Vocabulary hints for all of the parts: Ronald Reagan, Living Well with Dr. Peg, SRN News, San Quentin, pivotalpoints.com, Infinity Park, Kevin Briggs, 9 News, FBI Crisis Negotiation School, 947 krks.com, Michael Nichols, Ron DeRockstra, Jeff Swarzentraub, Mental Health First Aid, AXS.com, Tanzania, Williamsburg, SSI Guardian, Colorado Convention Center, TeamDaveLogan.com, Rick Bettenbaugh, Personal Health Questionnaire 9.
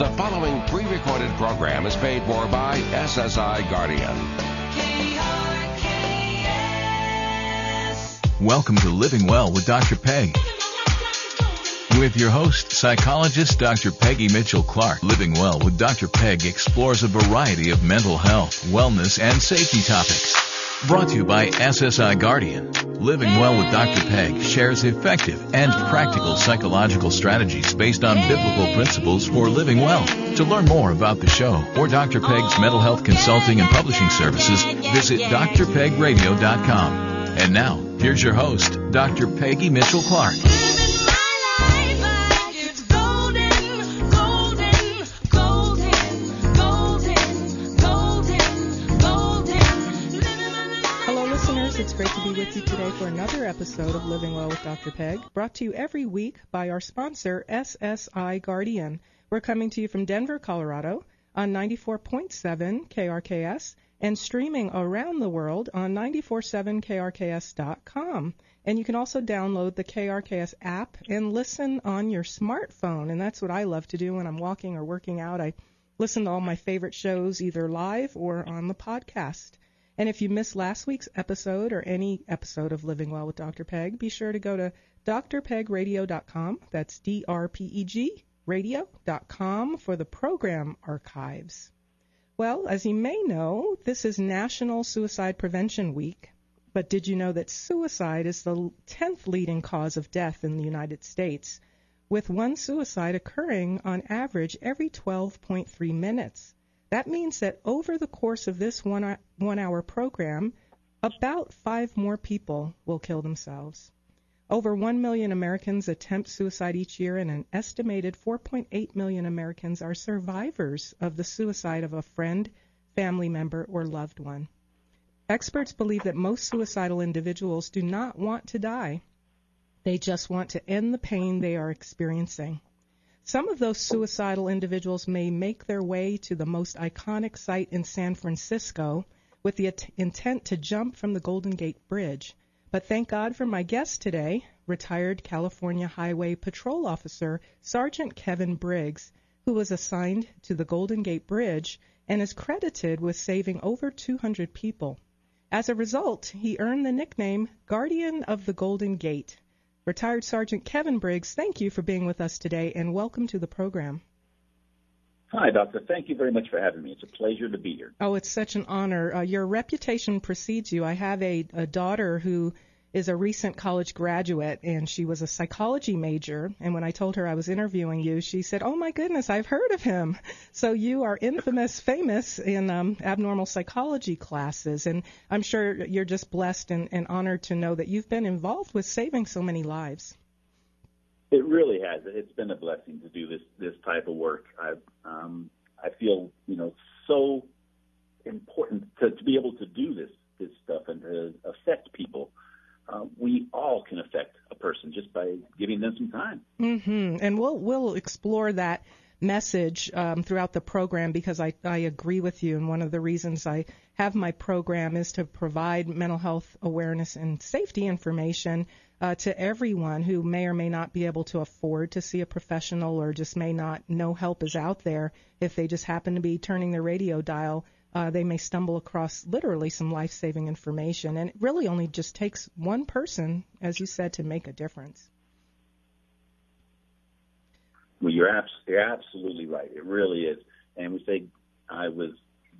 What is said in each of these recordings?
The following pre-recorded program is paid for by SSI Guardian. KRKS. Welcome to Living Well with Dr. Peg. With your host, psychologist Dr. Peggy Mitchell-Clark, Living Well with Dr. Peg explores a variety of mental health, wellness, and safety topics. Brought to you by SSI Guardian. Living Well with Dr. Peg shares effective and practical psychological strategies based on biblical principles for living well. To learn more about the show or Dr. Peg's mental health consulting and publishing services, visit drpegradio.com. And now, here's your host, Dr. Peggy Mitchell-Clark. For another episode of Living Well with Dr. Peg, brought to you every week by our sponsor, SSI Guardian. We're coming to you from Denver, Colorado on 94.7 KRKS and streaming around the world on 947 krks.com. And you can also download the KRKS app and listen on your smartphone. And that's what I love to do when I'm walking or working out. I listen to all my favorite shows either live or on the podcast. And if you missed last week's episode or any episode of Living Well with Dr. Peg, be sure to go to drpegradio.com. That's D-R-P-E-G radio.com for the program archives. Well, as you may know, this is National Suicide Prevention Week. But did you know that suicide is the 10th leading cause of death in the United States, with one suicide occurring on average every 12.3 minutes? That means that over the course of this one-hour program, about 5 more people will kill themselves. Over 1 million Americans attempt suicide each year, and an estimated 4.8 million Americans are survivors of the suicide of a friend, family member, or loved one. Experts believe that most suicidal individuals do not want to die. They just want to end the pain they are experiencing. Some of those suicidal individuals may make their way to the most iconic site in San Francisco with the intent to jump from the Golden Gate Bridge. But thank God for my guest today, retired California Highway Patrol officer Sergeant Kevin Briggs, who was assigned to the Golden Gate Bridge and is credited with saving over 200 people. As a result, he earned the nickname Guardian of the Golden Gate. Retired Sergeant Kevin Briggs, thank you for being with us today, and welcome to the program. Hi, Doctor. Thank you very much for having me. It's a pleasure to be here. Oh, it's such an honor. Your reputation precedes you. I have a daughter who is a recent college graduate, and she was a psychology major. And when I told her I was interviewing you, she said, oh, my goodness, I've heard of him. So you are famous in abnormal psychology classes. And I'm sure you're just blessed and honored to know that you've been involved with saving so many lives. It really has. It's been a blessing to do this type of work. I feel, so important to be able to do this stuff and to affect people. We all can affect a person just by giving them some time. Mm-hmm. And we'll explore that message throughout the program, because I agree with you. And one of the reasons I have my program is to provide mental health awareness and safety information to everyone who may or may not be able to afford to see a professional, or just may not know help is out there. If they just happen to be turning their radio dial, they may stumble across literally some life-saving information. And it really only just takes one person, as you said, to make a difference. Well, you're absolutely right. It really is. And we say, I was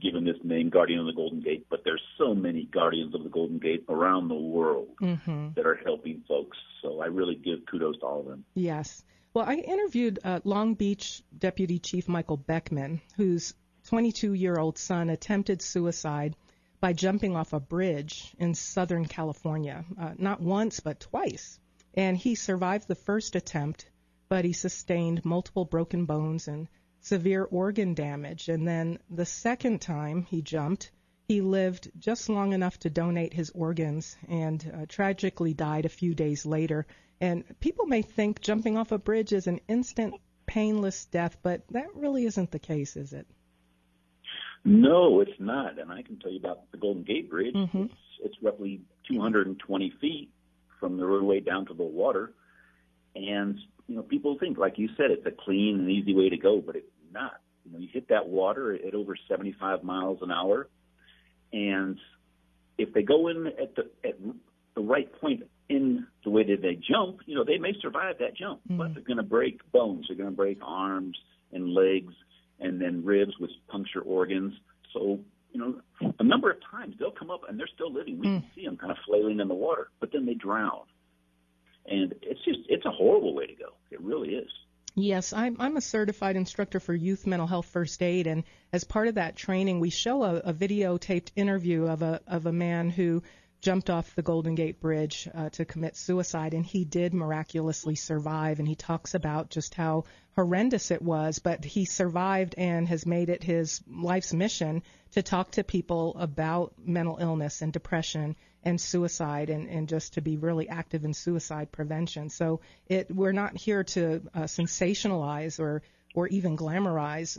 given this name, Guardian of the Golden Gate, but there's so many Guardians of the Golden Gate around the world that are helping folks. So I really give kudos to all of them. Yes. Well, I interviewed Long Beach Deputy Chief Michael Beckman, who's 22-year-old son attempted suicide by jumping off a bridge in Southern California, not once but twice. And he survived the first attempt, but he sustained multiple broken bones and severe organ damage. And then the second time he jumped, he lived just long enough to donate his organs and tragically died a few days later. And people may think jumping off a bridge is an instant, painless death, but that really isn't the case, is it? No, it's not. And I can tell you about the Golden Gate Bridge. Mm-hmm. It's roughly 220 feet from the roadway down to the water. And you know, people think, like you said, it's a clean and easy way to go, but it's not. You know, you hit that water at over 75 miles an hour, and if they go in at the right point in the way that they jump, you know, they may survive that jump, but they're going to break bones. They're going to break arms and legs and then ribs, which puncture organs. So, you know, a number of times they'll come up and they're still living. We can see them kind of flailing in the water, but then they drown. And it's just, it's a horrible way to go. It really is. Yes, I'm a certified instructor for youth mental health first aid, and as part of that training, we show a videotaped interview of a man who jumped off the Golden Gate Bridge to commit suicide, and he did miraculously survive. And he talks about just how horrendous it was, but he survived and has made it his life's mission to talk to people about mental illness and depression and suicide, and just to be really active in suicide prevention. So we're not here to sensationalize or even glamorize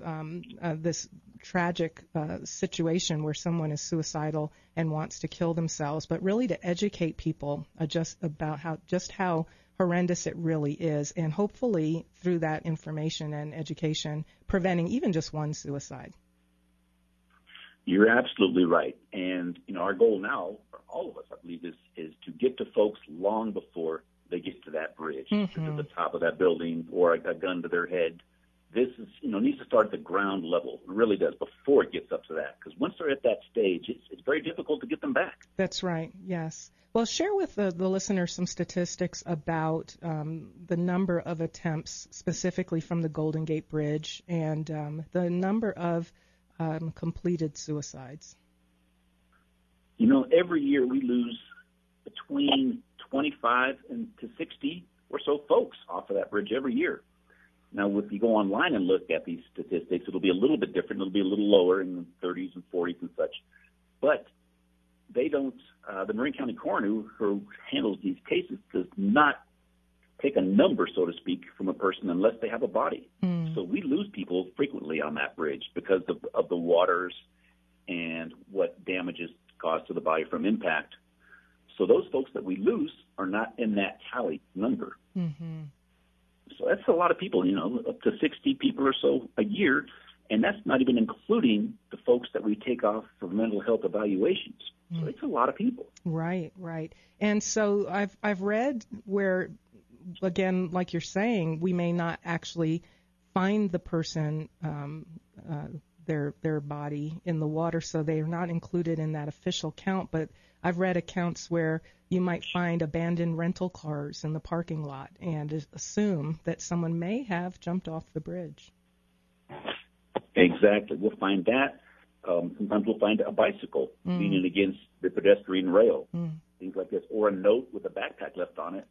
this tragic situation where someone is suicidal and wants to kill themselves, but really to educate people about how horrendous it really is, and hopefully through that information and education, preventing even just one suicide. You're absolutely right. And, you know, our goal now for all of us, I believe, is to get to folks long before they get to that bridge, to the top of that building, or a gun to their head. This is, you know, needs to start at the ground level. It really does, before it gets up to that. Because once they're at that stage, it's very difficult to get them back. That's right, yes. Well, share with the listeners some statistics about the number of attempts specifically from the Golden Gate Bridge and the number of completed suicides. You know, every year we lose between 25 and to 60 or so folks off of that bridge every year. Now, if you go online and look at these statistics, it'll be a little bit different. It'll be a little lower in the 30s and 40s and such. But they don't, the Marin County coroner who handles these cases does not take a number, so to speak, from a person unless they have a body. So we lose people frequently on that bridge because of the waters and what damage is caused to the body from impact. So those folks that we lose are not in that tally number. So that's a lot of people, you know, up to 60 people or so a year, and that's not even including the folks that we take off for mental health evaluations. So it's a lot of people. Right, right. And so I've read where, again, like you're saying, we may not actually find the person, their body in the water, so they are not included in that official count. But I've read accounts where you might find abandoned rental cars in the parking lot and assume that someone may have jumped off the bridge. Exactly. We'll find that. Sometimes we'll find a bicycle leaning against the pedestrian rail, things like this, or a note with a backpack left on it.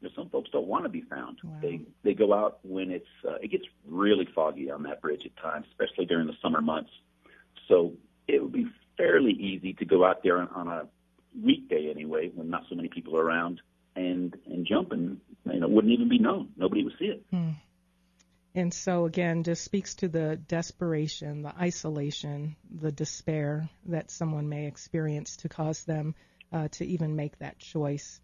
You know, some folks don't want to be found. Wow. They go out when it gets really foggy on that bridge at times, especially during the summer months. So it would be fairly easy to go out there on a weekday anyway, when not so many people are around, and jump, and you know, wouldn't even be known. Nobody would see it. And so again, just speaks to the desperation, the isolation, the despair that someone may experience to cause them to even make that choice.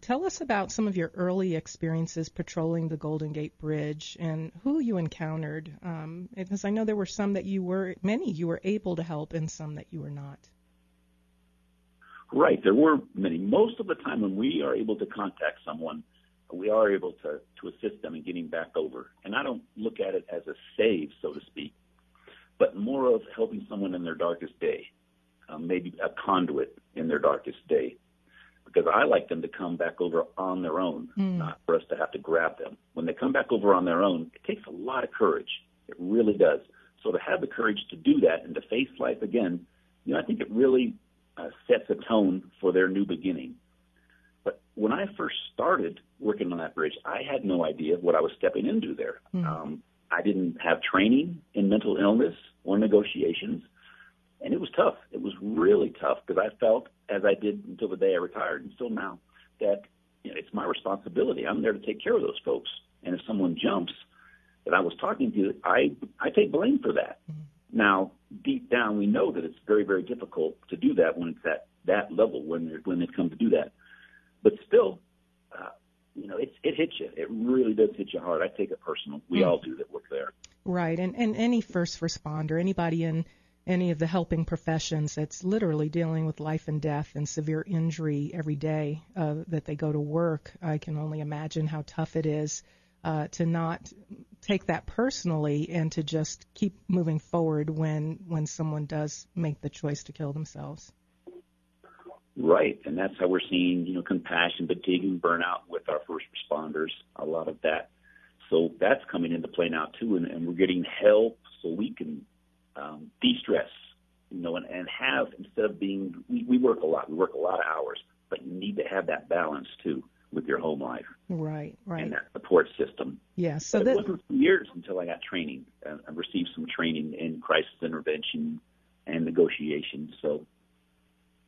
Tell us about some of your early experiences patrolling the Golden Gate Bridge and who you encountered, because I know there were some that you were able to help, and some that you were not. Right. There were many. Most of the time when we are able to contact someone, we are able to assist them in getting back over. And I don't look at it as a save, so to speak, but more of helping someone in their darkest day, maybe a conduit in their darkest day. Because I like them to come back over on their own, not for us to have to grab them. When they come back over on their own, it takes a lot of courage. It really does. So to have the courage to do that and to face life again, you know, I think it really sets a tone for their new beginning. But when I first started working on that bridge, I had no idea what I was stepping into there. I didn't have training in mental illness or negotiations. And it was tough. It was really tough, because I felt, as I did until the day I retired and still now, that, you know, it's my responsibility. I'm there to take care of those folks. And if someone jumps that I was talking to, I take blame for that. Now, deep down, we know that it's very, very difficult to do that when it's at that level, when they come to do that. But still, you know, it hits you. It really does hit you hard. I take it personal. We all do that work there. Right. And any first responder, anybody in any of the helping professions that's literally dealing with life and death and severe injury every day that they go to work, I can only imagine how tough it is to not take that personally and to just keep moving forward when someone does make the choice to kill themselves. Right, and that's how we're seeing, you know, compassion, fatigue, and burnout with our first responders, a lot of that. So that's coming into play now, too, and we're getting help so we can de-stress, you know, and have, instead of being, we work a lot. We work a lot of hours, but you need to have that balance, too, with your home life. Right, right. And that support system. Yeah, so it wasn't for years until I got training. I received some training in crisis intervention and negotiation, so.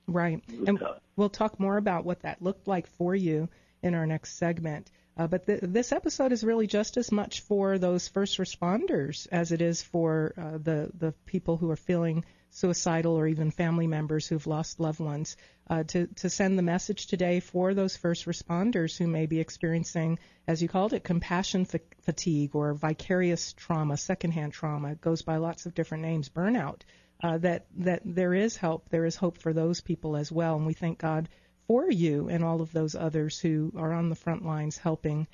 Right. And we'll talk more about what that looked like for you in our next segment. But this episode is really just as much for those first responders as it is for the people who are feeling suicidal or even family members who've lost loved ones, to send the message today for those first responders who may be experiencing, as you called it, compassion fatigue or vicarious trauma, secondhand trauma. It goes by lots of different names, burnout. That there is help, there is hope for those people as well, and we thank God for you and all of those others who are on the front lines helping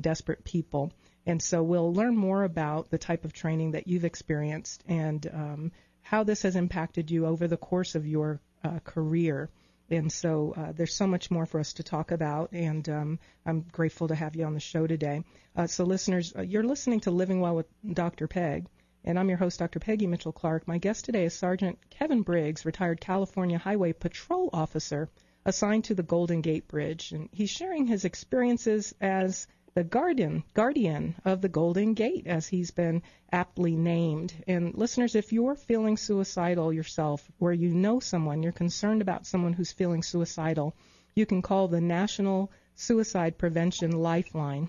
desperate people. And so we'll learn more about the type of training that you've experienced and how this has impacted you over the course of your career. And so there's so much more for us to talk about, and I'm grateful to have you on the show today. So listeners, you're listening to Living Well with Dr. Peg. And I'm your host, Dr. Peggy Mitchell-Clark. My guest today is Sergeant Kevin Briggs, retired California Highway Patrol officer assigned to the Golden Gate Bridge. And he's sharing his experiences as the guardian of the Golden Gate, as he's been aptly named. And listeners, if you're feeling suicidal yourself, or you know someone, you're concerned about someone who's feeling suicidal, you can call the National Suicide Prevention Lifeline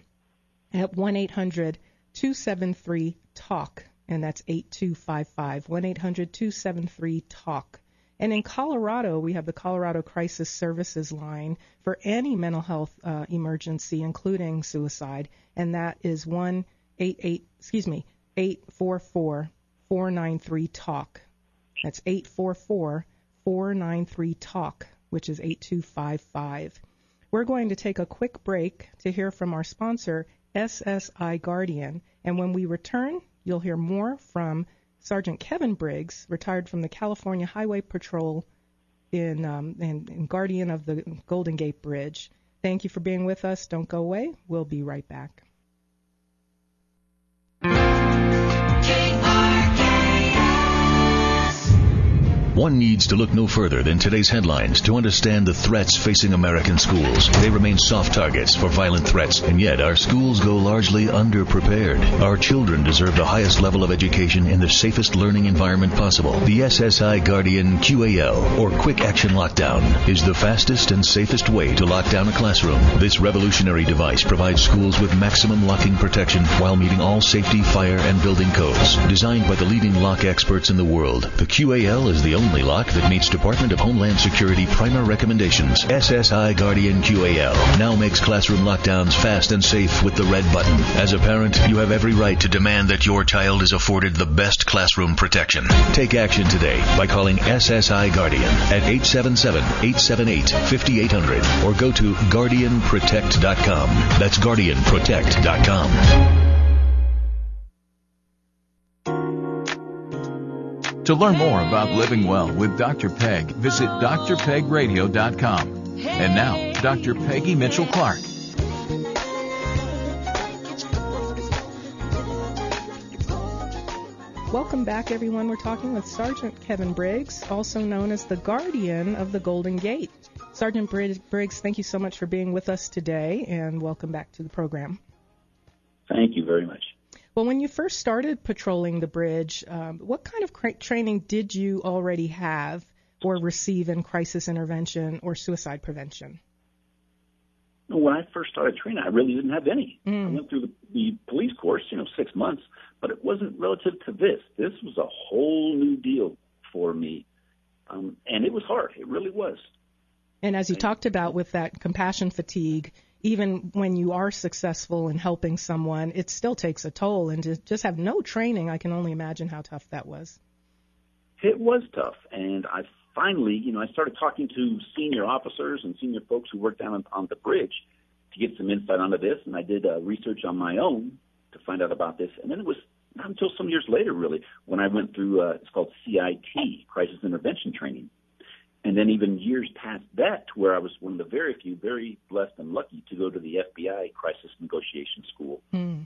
at 1-800-273-TALK. And that's 8255, 1-800-273-TALK. And in Colorado, we have the Colorado Crisis Services line for any mental health emergency, including suicide, and that is 844-493-TALK. That's 844-493-TALK, which is 8255. We're going to take a quick break to hear from our sponsor, SSI Guardian, and when we return, you'll hear more from Sergeant Kevin Briggs, retired from the California Highway Patrol and guardian of the Golden Gate Bridge. Thank you for being with us. Don't go away. We'll be right back. One needs to look no further than today's headlines to understand the threats facing American schools. They remain soft targets for violent threats, and yet our schools go largely underprepared. Our children deserve the highest level of education in the safest learning environment possible. The SSI Guardian QAL, or Quick Action Lockdown, is the fastest and safest way to lock down a classroom. This revolutionary device provides schools with maximum locking protection while meeting all safety, fire, and building codes. Designed by the leading lock experts in the world, the QAL is the only lock that meets Department of Homeland Security primer recommendations. SSI Guardian QAL now makes classroom lockdowns fast and safe with the red button. As a parent, you have every right to demand that your child is afforded the best classroom protection. Take action today by calling SSI Guardian at 877-878-5800 or go to guardianprotect.com. That's guardianprotect.com. To learn more about Living Well with Dr. Peg, visit drpegradio.com. And now, Dr. Peggy Mitchell-Clark. Welcome back, everyone. We're talking with Sergeant Kevin Briggs, also known as the Guardian of the Golden Gate. Sergeant Briggs, thank you so much for being with us today, and welcome back to the program. Thank you very much. Well, when you first started patrolling the bridge, what kind of training did you already have or receive in crisis intervention or suicide prevention? When I first started training, I really didn't have any. I went through the police course, 6 months, but it wasn't relative to this. This was a whole new deal for me, and it was hard. It really was. And as you talked about with that compassion fatigue even when you are successful in helping someone, it still takes a toll. And to just have no training, I can only imagine how tough that was. It was tough. And I finally, I started talking to senior officers and senior folks who worked down on the bridge to get some insight onto this. And I did research on my own to find out about this. And then it was not until some years later, really, when I went through, it's called CIT, Crisis Intervention Training. And then even years past that, to where I was one of the very few, very blessed and lucky to go to the FBI Crisis Negotiation School,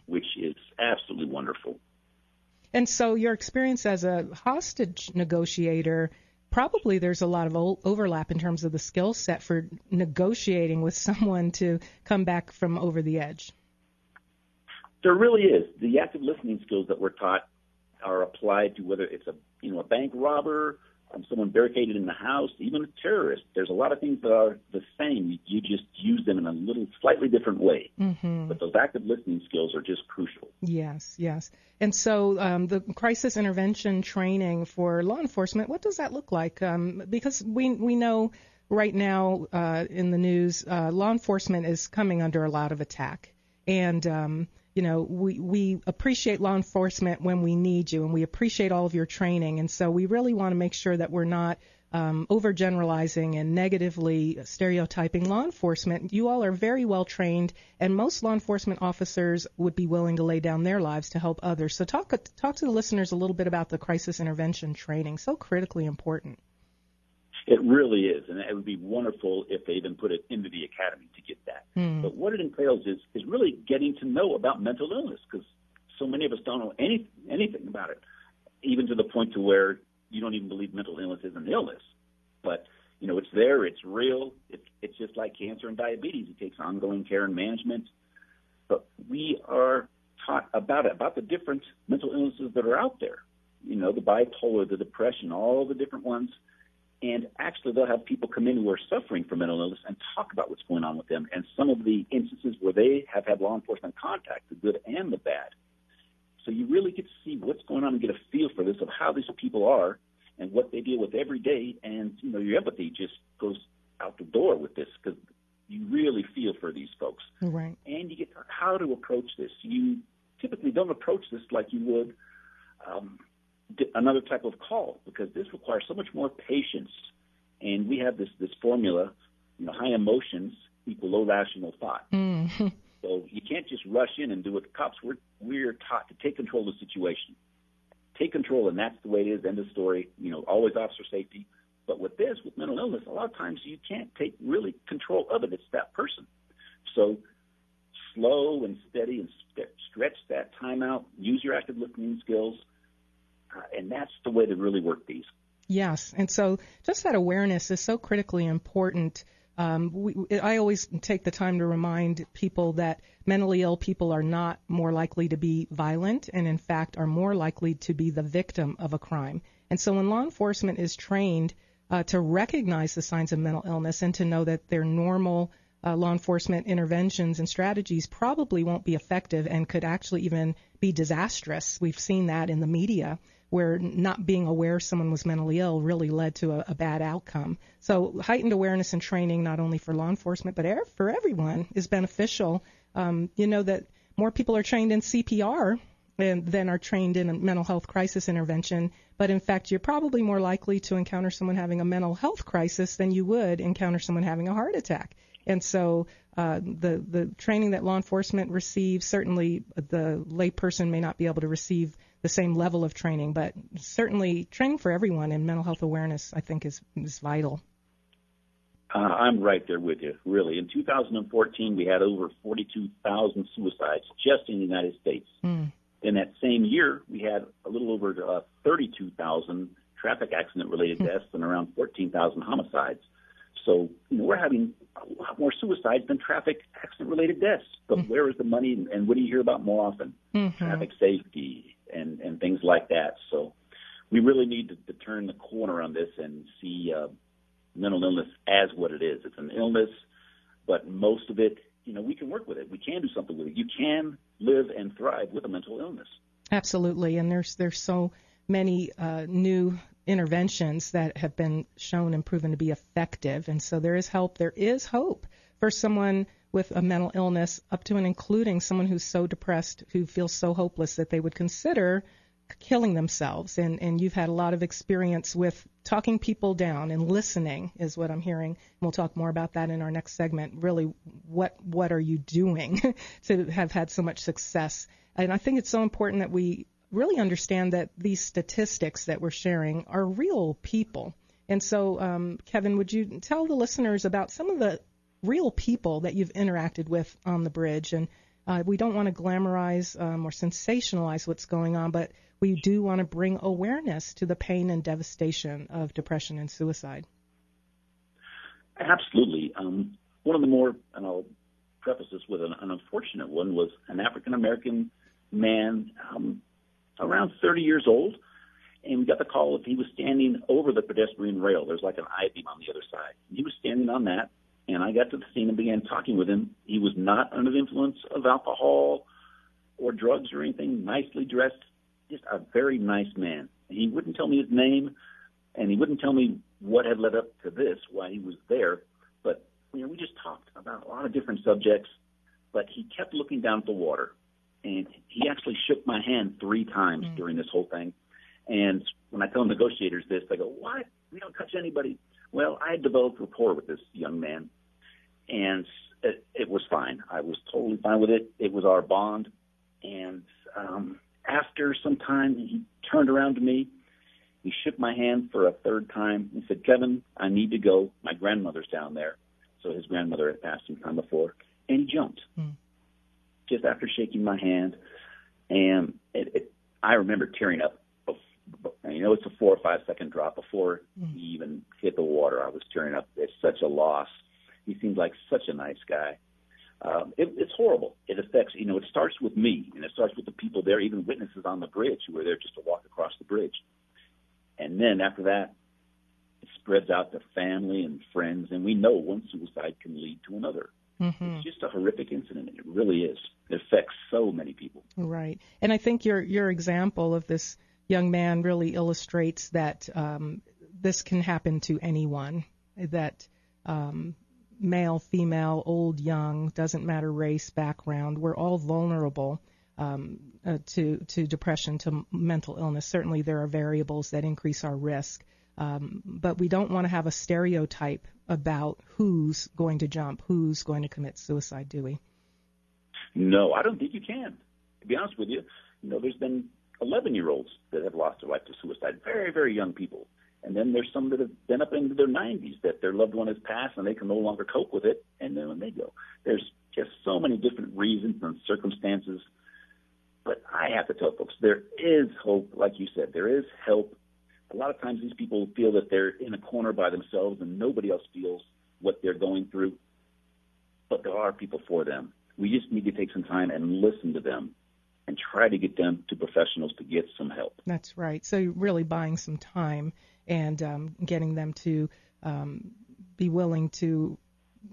which is absolutely wonderful. And so your experience as a hostage negotiator, probably there's a lot of overlap in terms of the skill set for negotiating with someone to come back from over the edge. There really is. The active listening skills that we're taught are applied to whether it's a bank robber, someone barricaded in the house, even a terrorist. There's a lot of things that are the same. You just use them in a little slightly different way. Mm-hmm. But those active listening skills are just crucial. Yes. And so the crisis intervention training for law enforcement, what does that look like? Because we know right now in the news, law enforcement is coming under a lot of attack. And we appreciate law enforcement when we need you, and we appreciate all of your training. And so we really want to make sure that we're not overgeneralizing and negatively stereotyping law enforcement. You all are very well trained, and most law enforcement officers would be willing to lay down their lives to help others. So talk to the listeners a little bit about the crisis intervention training, so critically important. It really is, and it would be wonderful if they even put it into the academy to get that. But what it entails is really getting to know about mental illness, because so many of us don't know anything about it, even to the point to where you don't even believe mental illness is an illness. But, it's there, it's real, it's just like cancer and diabetes. It takes ongoing care and management. But we are taught about it, about the different mental illnesses that are out there, the bipolar, the depression, all the different ones. And actually, they'll have people come in who are suffering from mental illness and talk about what's going on with them and some of the instances where they have had law enforcement contact, the good and the bad. So you really get to see what's going on and get a feel for this, of how these people are and what they deal with every day. And, your empathy just goes out the door with this, because you really feel for these folks. Right. And you get how to approach this. You typically don't approach this like you would another type of call, because this requires so much more patience. And we have this formula, high emotions equal low rational thought. Mm-hmm. So you can't just rush in and do what the cops were. We're taught to take control of the situation. Take control, and that's the way it is, end of story, always officer safety. But with mental illness, a lot of times you can't take really control of it. It's that person. So slow and steady, and stretch that time out, use your active listening skills, and that's the way to really work these. Yes, and so just that awareness is so critically important. I always take the time to remind people that mentally ill people are not more likely to be violent, and in fact are more likely to be the victim of a crime. And so when law enforcement is trained to recognize the signs of mental illness and to know that their normal law enforcement interventions and strategies probably won't be effective and could actually even be disastrous. We've seen that in the media, where not being aware someone was mentally ill really led to a bad outcome. So heightened awareness and training, not only for law enforcement, but for everyone, is beneficial. That more people are trained in CPR than are trained in a mental health crisis intervention. But in fact, you're probably more likely to encounter someone having a mental health crisis than you would encounter someone having a heart attack. And so the training that law enforcement receives, certainly the layperson may not be able to receive the same level of training, but certainly training for everyone in mental health awareness, I think, is vital. I'm right there with you, really. In 2014, we had over 42,000 suicides just in the United States. In that same year, we had a little over 32,000 traffic accident-related deaths and around 14,000 homicides. So we're having a lot more suicides than traffic accident-related deaths. But where is the money, and what do you hear about more often? Mm-hmm. Traffic safety and things like that. So we really need to turn the corner on this and see mental illness as what it is. It's an illness, but most of it, we can work with it. We can do something with it. You can live and thrive with a mental illness. Absolutely, and there's so many new interventions that have been shown and proven to be effective. And so there is help. There is hope for someone with a mental illness up to and including someone who's so depressed, who feels so hopeless that they would consider killing themselves. And you've had a lot of experience with talking people down and listening is what I'm hearing. We'll talk more about that in our next segment. Really, what are you doing to have had so much success? And I think it's so important that we really understand that these statistics that we're sharing are real people. And so, Kevin, would you tell the listeners about some of the real people that you've interacted with on the bridge? And we don't want to glamorize or sensationalize what's going on, but we do want to bring awareness to the pain and devastation of depression and suicide. Absolutely. One of the more, and I'll preface this with an unfortunate one, was an African-American man around 30 years old, and we got the call that he was standing over the pedestrian rail. There's like an I-beam on the other side. He was standing on that, and I got to the scene and began talking with him. He was not under the influence of alcohol or drugs or anything, nicely dressed, just a very nice man. He wouldn't tell me his name, and he wouldn't tell me what had led up to this, why he was there. But, you know, we just talked about a lot of different subjects, but he kept looking down at the water, and he actually shook my hand 3 times during this whole thing. And when I tell negotiators this, they go, "What? We don't touch anybody." Well, I had developed rapport with this young man, and it was fine. I was totally fine with it. It was our bond. And after some time, he turned around to me. He shook my hand for a 3rd time. He said, "Kevin, I need to go. My grandmother's down there." So his grandmother had passed some time before. And he jumped just after shaking my hand. And I remember tearing up. You know, it's a 4 or 5 second drop. Before he even hit the water, I was tearing up. It's such a loss. He seemed like such a nice guy. It's horrible. It affects, you know, it starts with me, and it starts with the people there, even witnesses on the bridge who were there just to walk across the bridge. And then after that, it spreads out to family and friends, and we know one suicide can lead to another. It's just a horrific incident. It really is. It affects so many people. Right. And I think your example of this young man really illustrates that this can happen to anyone, that male, female, old, young, doesn't matter race, background, we're all vulnerable to depression, to mental illness. Certainly there are variables that increase our risk, but we don't want to have a stereotype about who's going to jump, who's going to commit suicide, do we? No, I don't think you can. To be honest with you, you know, there's been 11-year-olds that have lost their life to suicide, very, very young people. And then there's some that have been up into their 90s that their loved one has passed and they can no longer cope with it, and then when they go. There's just so many different reasons and circumstances. But I have to tell folks, there is hope. Like you said, there is help. A lot of times these people feel that they're in a corner by themselves and nobody else feels what they're going through. But there are people for them. We just need to take some time and listen to them and try to get them to professionals to get some help. That's right. So you're really buying some time and getting them to be willing to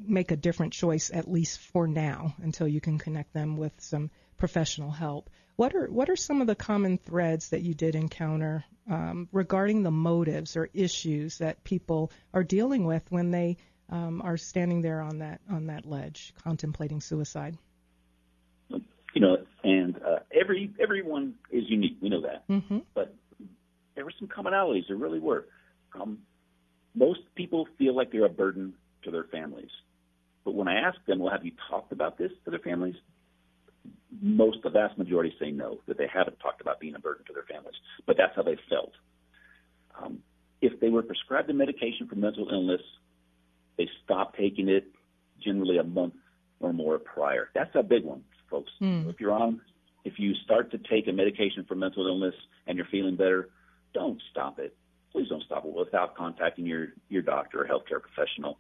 make a different choice, at least for now, until you can connect them with some professional help. What are some of the common threads that you did encounter regarding the motives or issues that people are dealing with when they are standing there on that ledge contemplating suicide? You know, and everyone is unique. We know that. But there were some commonalities. There really were. Most people feel like they're a burden to their families. But when I ask them, well, have you talked about this to their families? The vast majority say no, that they haven't talked about being a burden to their families. But that's how they felt. If they were prescribed a medication for mental illness, they stopped taking it generally a month or more prior. That's a big one, folks. If you start to take a medication for mental illness and you're feeling better, don't stop it. Please don't stop it without contacting your doctor or healthcare professional.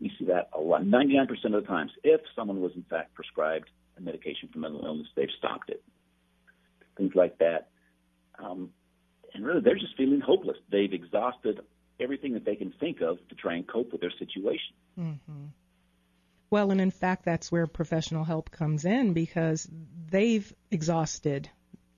We see that a lot. 99% of the times, if someone was in fact prescribed a medication for mental illness, they've stopped it. Things like that. And really, they're just feeling hopeless. They've exhausted everything that they can think of to try and cope with their situation. Well, and in fact, that's where professional help comes in, because they've exhausted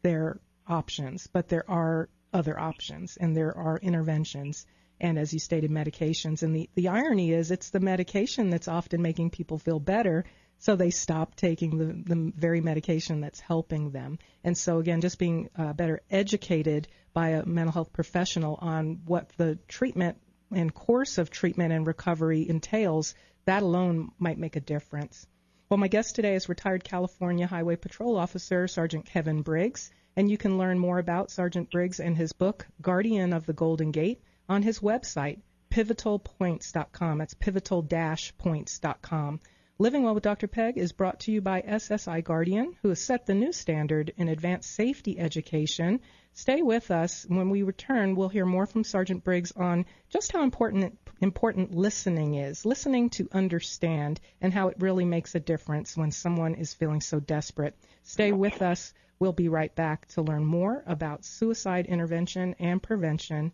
their options, but there are other options and there are interventions. And as you stated, medications. And the irony is it's the medication that's often making people feel better So they stop taking the very medication that's helping them. And so, again, just being better educated by a mental health professional on what the treatment and course of treatment and recovery entails, that alone might make a difference. Well, my guest today is retired California Highway Patrol Officer Sergeant Kevin Briggs, and you can learn more about Sergeant Briggs and his book, Guardian of the Golden Gate, on his website, pivotalpoints.com. That's pivotal-points.com. Living Well with Dr. Peg is brought to you by SSI Guardian, who has set the new standard in advanced safety education. Stay with us. When we return, we'll hear more from Sergeant Briggs on just how important listening is, listening to understand, and how it really makes a difference when someone is feeling so desperate. Stay with us. We'll be right back to learn more about suicide intervention and prevention,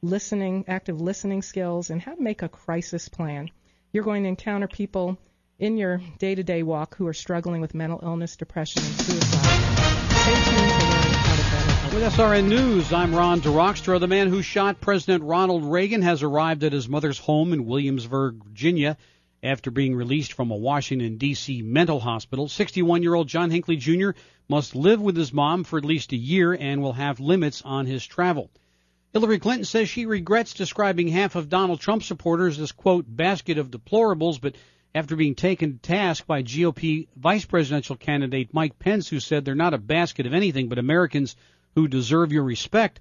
listening, active listening skills, and how to make a crisis plan. You're going to encounter people in your day-to-day walk who are struggling with mental illness, depression, and suicide. Stay tuned to learn how to better help. With SRN News, I'm Ron DeRockstra. The man who shot President Ronald Reagan has arrived at his mother's home in Williamsburg, Virginia, after being released from a Washington, D.C. mental hospital. 61-year-old John Hinckley Jr. must live with his mom for at least a year and will have limits on his travel. Hillary Clinton says she regrets describing half of Donald Trump supporters as, quote, basket of deplorables, but after being taken to task by GOP vice presidential candidate Mike Pence, who said they're not a basket of anything but Americans who deserve your respect,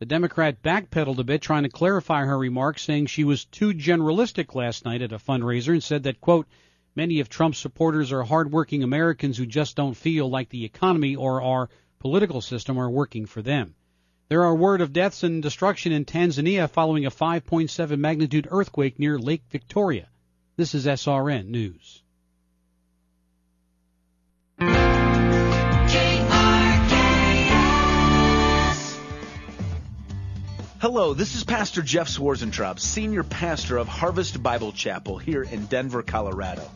the Democrat backpedaled a bit, trying to clarify her remarks, saying she was too generalistic last night at a fundraiser and said that, quote, many of Trump's supporters are hardworking Americans who just don't feel like the economy or our political system are working for them. There are word of deaths and destruction in Tanzania following a 5.7 magnitude earthquake near Lake Victoria. This is SRN News. KRKS. Hello, this is Pastor Jeff Swarzentraub, Senior Pastor of Harvest Bible Chapel here in Denver, Colorado.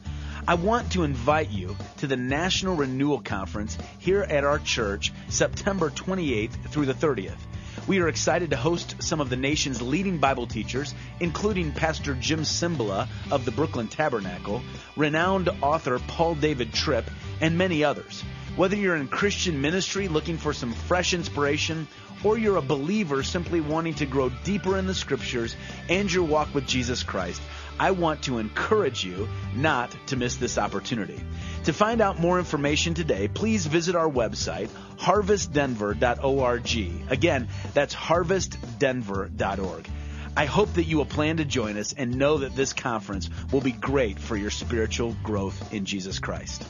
I want to invite you to the National Renewal Conference here at our church, September 28th through the 30th. We are excited to host some of the nation's leading Bible teachers, including Pastor Jim Cimbala of the Brooklyn Tabernacle, renowned author Paul David Tripp, and many others. Whether you're in Christian ministry looking for some fresh inspiration, or you're a believer simply wanting to grow deeper in the Scriptures and your walk with Jesus Christ, I want to encourage you not to miss this opportunity. To find out more information today, please visit our website, HarvestDenver.org. Again, that's HarvestDenver.org. I hope that you will plan to join us and know that this conference will be great for your spiritual growth in Jesus Christ.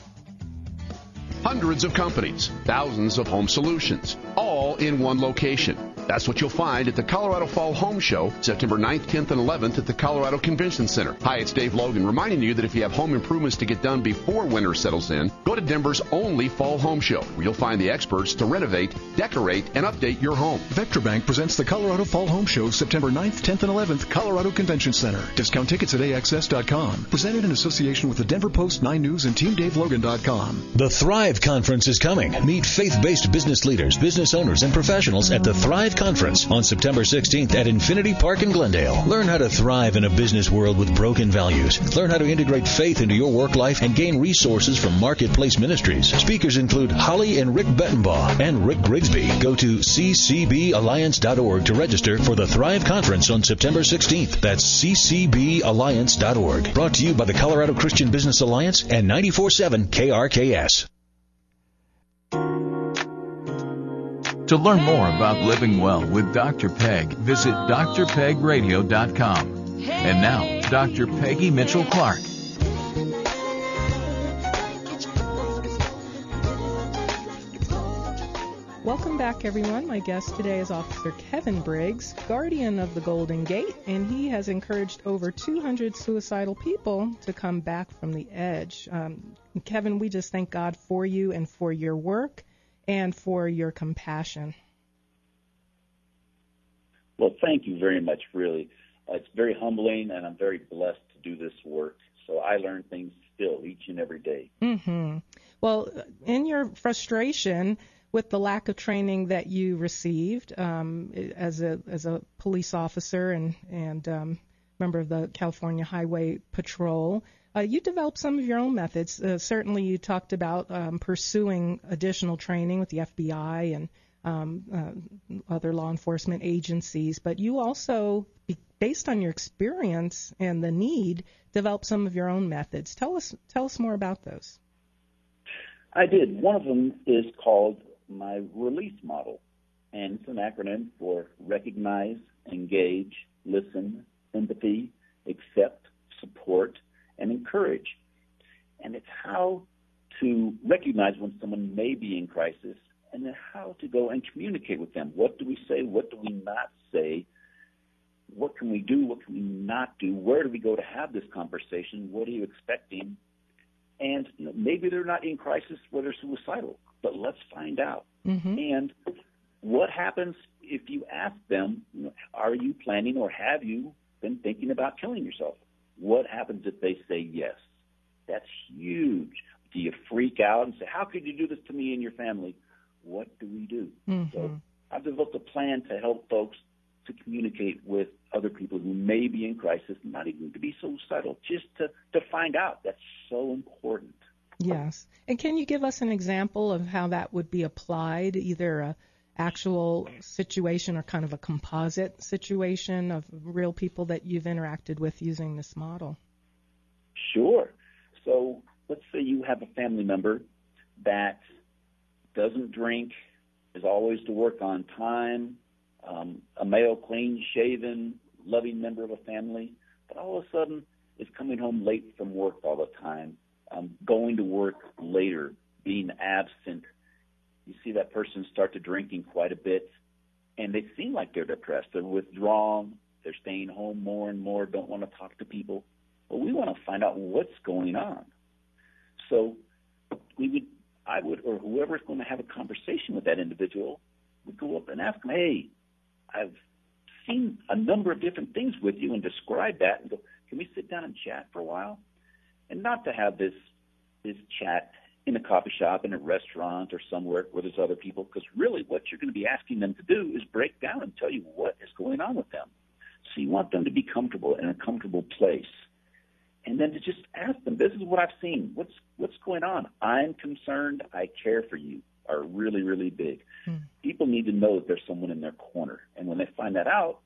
Hundreds of companies, thousands of home solutions, all in one location. That's what you'll find at the Colorado Fall Home Show, September 9th, 10th, and 11th at the Colorado Convention Center. Hi, it's Dave Logan reminding you that if you have home improvements to get done before winter settles in, go to Denver's only Fall Home Show, where you'll find the experts to renovate, decorate, and update your home. VectorBank presents the Colorado Fall Home Show, September 9th, 10th, and 11th, Colorado Convention Center. Discount tickets at AXS.com. Presented in association with the Denver Post, 9 News, and TeamDaveLogan.com. The Thrive Conference is coming. Meet faith-based business leaders, business owners, and professionals at the Thrive Conference on September 16th at Infinity Park in Glendale. Learn how to thrive in a business world with broken values. Learn how to integrate faith into your work life and gain resources from Marketplace Ministries. Speakers include Holly and Rick Bettenbaugh and Rick Grigsby. Go to ccballiance.org to register for the Thrive Conference on September 16th. That's ccballiance.org. Brought to you by the Colorado Christian Business Alliance and 947 KRKS. To learn more about Living Well with Dr. Peg, visit drpegradio.com. And now, Dr. Peggy Mitchell-Clark. Welcome back, everyone. My guest today is Officer Kevin Briggs, Guardian of the Golden Gate, and he has encouraged over 200 suicidal people to come back from the edge. Kevin, we just thank God for you and for your work and for your compassion. Well, thank you very much, really. It's very humbling, and I'm very blessed to do this work. So I learn things still each and every day. Mm-hmm. Well, in your frustration with the lack of training that you received as a police officer and member of the California Highway Patrol, You developed some of your own methods. Certainly you talked about pursuing additional training with the FBI and other law enforcement agencies, but you also, based on your experience and the need, developed some of your own methods. Tell us more about those. I did. One of them is called my release model, and it's an acronym for recognize, engage, listen, empathy, accept, support, and encourage. And it's how to recognize when someone may be in crisis, and then how to go and communicate with them. What do we say? What do we not say? What can we do? What can we not do? Where do we go to have this conversation? What are you expecting? And maybe they're not in crisis where they're suicidal, but let's find out. Mm-hmm. And what happens if you ask them, are you planning or have you been thinking about killing yourself? What happens if they say yes? That's huge. Do you freak out and say, how could you do this to me and your family? What do we do? Mm-hmm. So I've developed a plan to help folks to communicate with other people who may be in crisis, not even to be suicidal, just to find out. That's so important. Yes. And can you give us an example of how that would be applied, either an actual situation or kind of a composite situation of real people that you've interacted with using this model? Sure. So let's say you have a family member that doesn't drink, is always to work on time, a male, clean-shaven, loving member of a family, but all of a sudden is coming home late from work all the time, going to work later, being absent. You see that person start to drinking quite a bit, and they seem like they're depressed. They're withdrawn. They're staying home more and more, don't want to talk to people. But we want to find out what's going on. So I would, or whoever's going to have a conversation with that individual, would go up and ask them, hey, I've seen a number of different things with you, and describe that and go, can we sit down and chat for a while? And not to have this chat in a coffee shop, in a restaurant, or somewhere where there's other people, because really what you're going to be asking them to do is break down and tell you what is going on with them. So you want them to be comfortable in a comfortable place. And then to just ask them, this is what I've seen. What's going on? I'm concerned. I care for you. Are really, really big. Mm. People need to know that there's someone in their corner. And when they find that out,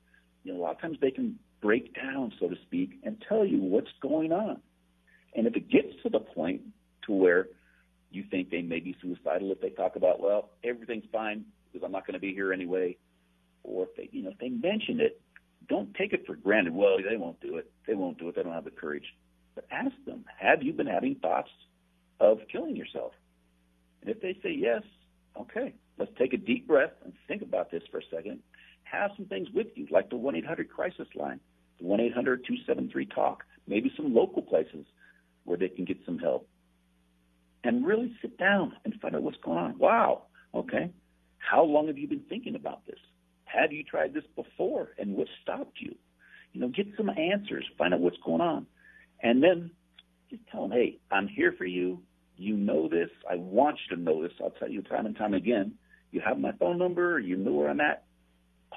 a lot of times they can break down, so to speak, and tell you what's going on. And if it gets to the point to where you think they may be suicidal, if they talk about, well, everything's fine because I'm not going to be here anyway, or if they mention it, don't take it for granted. Well, they won't do it. They won't do it. They don't have the courage. But ask them, have you been having thoughts of killing yourself? And if they say yes, okay, let's take a deep breath and think about this for a second. Have some things with you, like the 1-800 crisis line, the 1-800-273-TALK, maybe some local places where they can get some help. And really sit down and find out what's going on. Wow, okay, how long have you been thinking about this? Have you tried this before, and what stopped you? Get some answers, find out what's going on. And then just tell them, hey, I'm here for you. You know this. I want you to know this. I'll tell you time and time again. You have my phone number. You know where I'm at.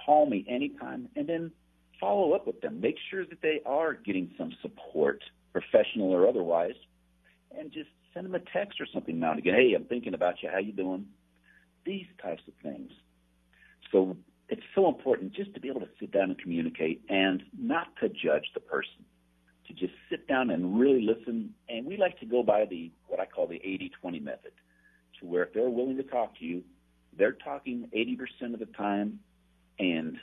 Call me anytime, and then follow up with them. Make sure that they are getting some support, professional or otherwise, and just send them a text or something now and again. Hey, I'm thinking about you. How you doing? These types of things. So it's so important just to be able to sit down and communicate and not to judge the person. To just sit down and really listen. And we like to go by what I call the 80-20 method, to where if they're willing to talk to you, they're talking 80% of the time, and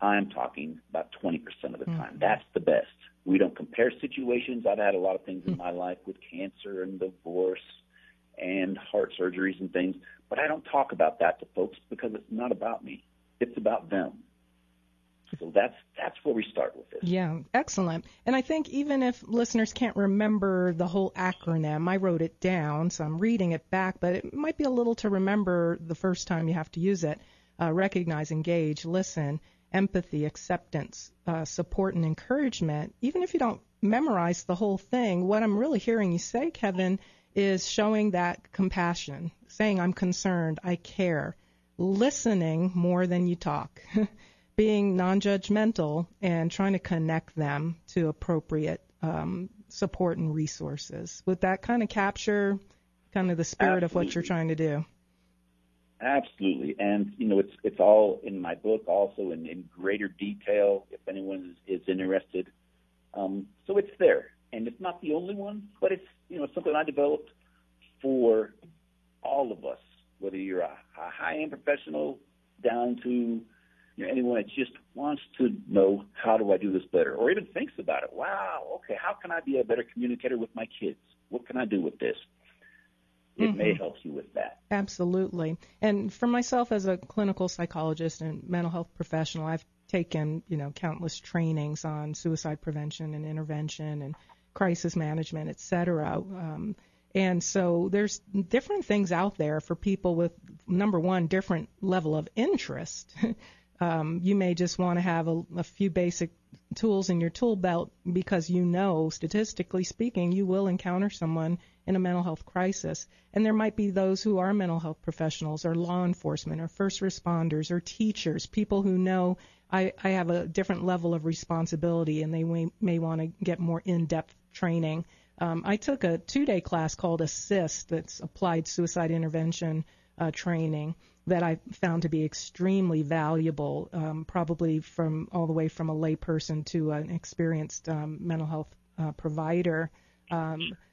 I'm talking about 20% of the time. That's the best. We don't compare situations. I've had a lot of things in my life with cancer and divorce and heart surgeries and things, but I don't talk about that to folks because it's not about me. It's about them. So that's where we start with this. Yeah, excellent. And I think even if listeners can't remember the whole acronym, I wrote it down, so I'm reading it back, but it might be a little to remember the first time you have to use it. Recognize, engage, listen, empathy, acceptance, support, and encouragement. Even if you don't memorize the whole thing, what I'm really hearing you say, Kevin, is showing that compassion, saying I'm concerned, I care, listening more than you talk. Being non-judgmental and trying to connect them to appropriate support and resources. Would that kind of capture kind of the spirit of what you're trying to do? Absolutely. And, you know, it's all in my book also in greater detail if anyone is interested. So it's there. And it's not the only one, but it's, you know, something I developed for all of us, whether you're a high-end professional down to, you know, anyone that just wants to know how do I do this better or even thinks about it. Wow, okay, how can I be a better communicator with my kids? What can I do with this? It may help you with that. Absolutely. And for myself as a clinical psychologist and mental health professional, I've taken, you know, countless trainings on suicide prevention and intervention and crisis management, et cetera. And so there's different things out there for people with, number one, different level of interest. You may just want to have a few basic tools in your tool belt because you know, statistically speaking, you will encounter someone in a mental health crisis. And there might be those who are mental health professionals or law enforcement or first responders or teachers, people who know I have a different level of responsibility and they may want to get more in-depth training. I took a 2-day class called ASSIST, that's Applied Suicide Intervention Training, that I found to be extremely valuable, probably from all the way from a layperson to an experienced mental health provider.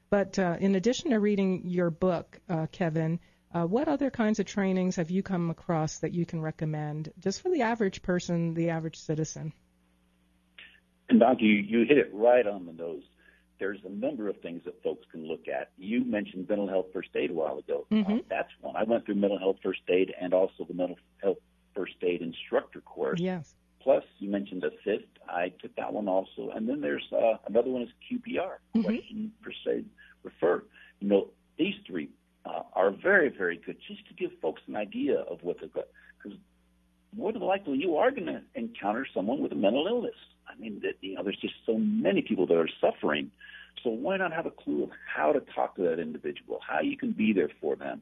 But in addition to reading your book, Kevin, what other kinds of trainings have you come across that you can recommend just for the average person, the average citizen? And Doctor, you hit it right on the nose. There's a number of things that folks can look at. You mentioned mental health first aid a while ago. That's one. I went through mental health first aid and also the mental health first aid instructor course. Yes. Plus, you mentioned ASSIST. I took that one also. And then there's another one is QPR, question, persuade, refer. You know, these three are very, very good just to give folks an idea of what they've got. Because more than likely you are going to encounter someone with a mental illness. I mean, you know, there's just so many people that are suffering. So why not have a clue of how to talk to that individual, how you can be there for them?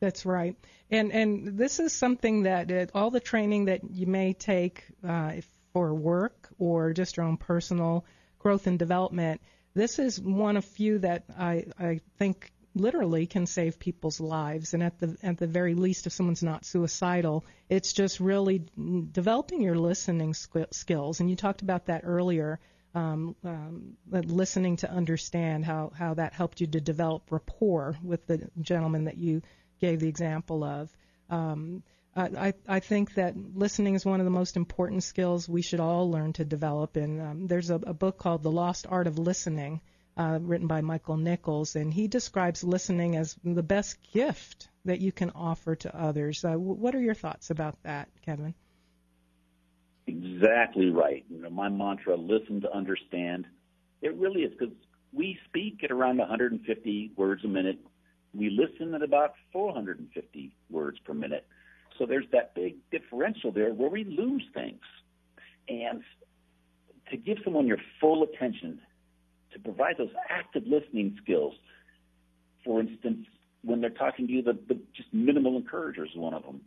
That's right. And this is something that all the training that you may take for work or just your own personal growth and development, this is one of few that I think literally can save people's lives. And at the very least, if someone's not suicidal, it's just really developing your listening skills. And you talked about that earlier, listening to understand how that helped you to develop rapport with the gentleman that you gave the example of. I think that listening is one of the most important skills we should all learn to develop. And there's a book called The Lost Art of Listening, written by Michael Nichols, and he describes listening as the best gift that you can offer to others. What are your thoughts about that, Kevin? Exactly right. You know, my mantra, listen to understand, it really is because we speak at around 150 words a minute. We listen at about 450 words per minute. So there's that big differential there where we lose things. And to give someone your full attention, to provide those active listening skills. For instance, when they're talking to you, the just minimal encourager is one of them.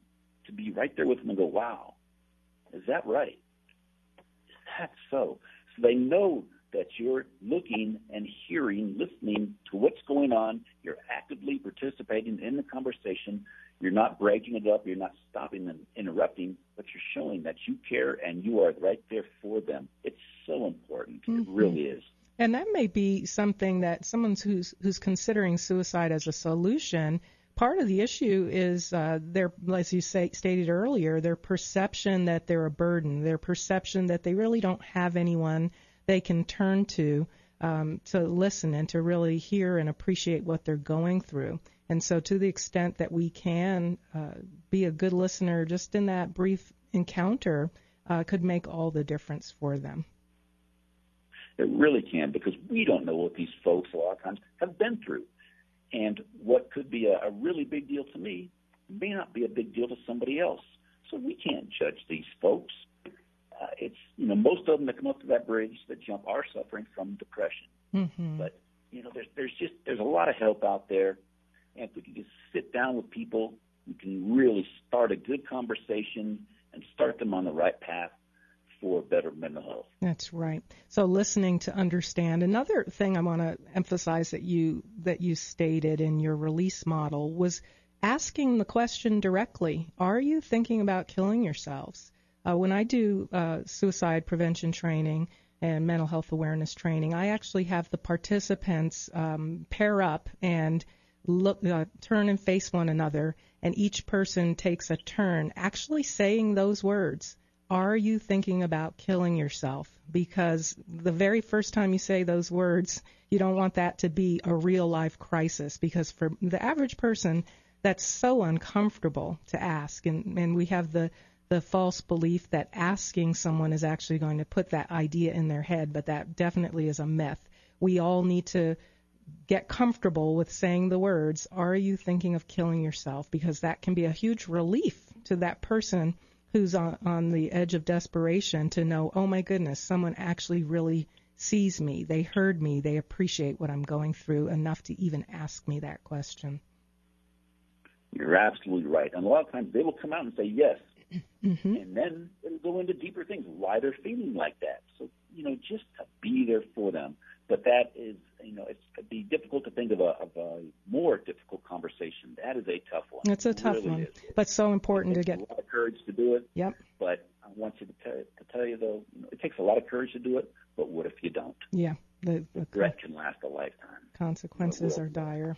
To be right there with them and go, wow, is that right? Is that so? So they know that you're looking and hearing, listening to what's going on. You're actively participating in the conversation. You're not breaking it up. You're not stopping and interrupting, but you're showing that you care and you are right there for them. It's so important. It really is. And that may be something that someone who's considering suicide as a solution, part of the issue is their, as you stated earlier, their perception that they're a burden, their perception that they really don't have anyone they can turn to listen and to really hear and appreciate what they're going through. And so to the extent that we can be a good listener just in that brief encounter could make all the difference for them. It really can, because we don't know what these folks a lot of times have been through. And what could be a really big deal to me may not be a big deal to somebody else. So we can't judge these folks. It's, you know, most of them that come up to that bridge that jump are suffering from depression. But, you know, there's a lot of help out there. And if we can just sit down with people, we can really start a good conversation and start them on the right path for better mental health. That's right. So listening to understand. Another thing I want to emphasize that you stated in your release model was asking the question directly, are you thinking about killing yourselves? When I do suicide prevention training and mental health awareness training, I actually have the participants pair up and look, turn and face one another, and each person takes a turn actually saying those words, are you thinking about killing yourself? Because the very first time you say those words, you don't want that to be a real life crisis, because for the average person, that's so uncomfortable to ask, and we have the false belief that asking someone is actually going to put that idea in their head, but that definitely is a myth. We all need to get comfortable with saying the words, are you thinking of killing yourself? Because that can be a huge relief to that person who's on the edge of desperation to know, oh my goodness, someone actually really sees me, they heard me, they appreciate what I'm going through enough to even ask me that question. You're absolutely right. And a lot of times they will come out and say yes, mm-hmm. and then it'll go into deeper things, why they're feeling like that. So, just to be there for them. But that is, it's it'd be difficult to think of a more difficult conversation. That is a tough one. It's a tough one. But so important to get. It takes a lot of courage to do it. Yep. But I want you to tell you, though, it takes a lot of courage to do it, but what if you don't? Yeah. The regret can last a lifetime. Consequences are dire.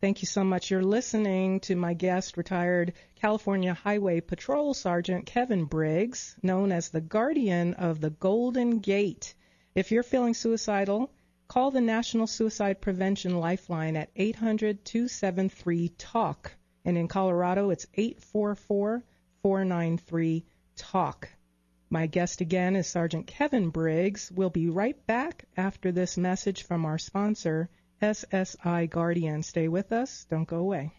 Thank you so much. You're listening to my guest, retired California Highway Patrol Sergeant Kevin Briggs, known as the Guardian of the Golden Gate. If you're feeling suicidal, call the National Suicide Prevention Lifeline at 800-273-TALK. And in Colorado, it's 844-493-TALK. My guest again is Sergeant Kevin Briggs. We'll be right back after this message from our sponsor, SSI Guardian. Stay with us. Don't go away.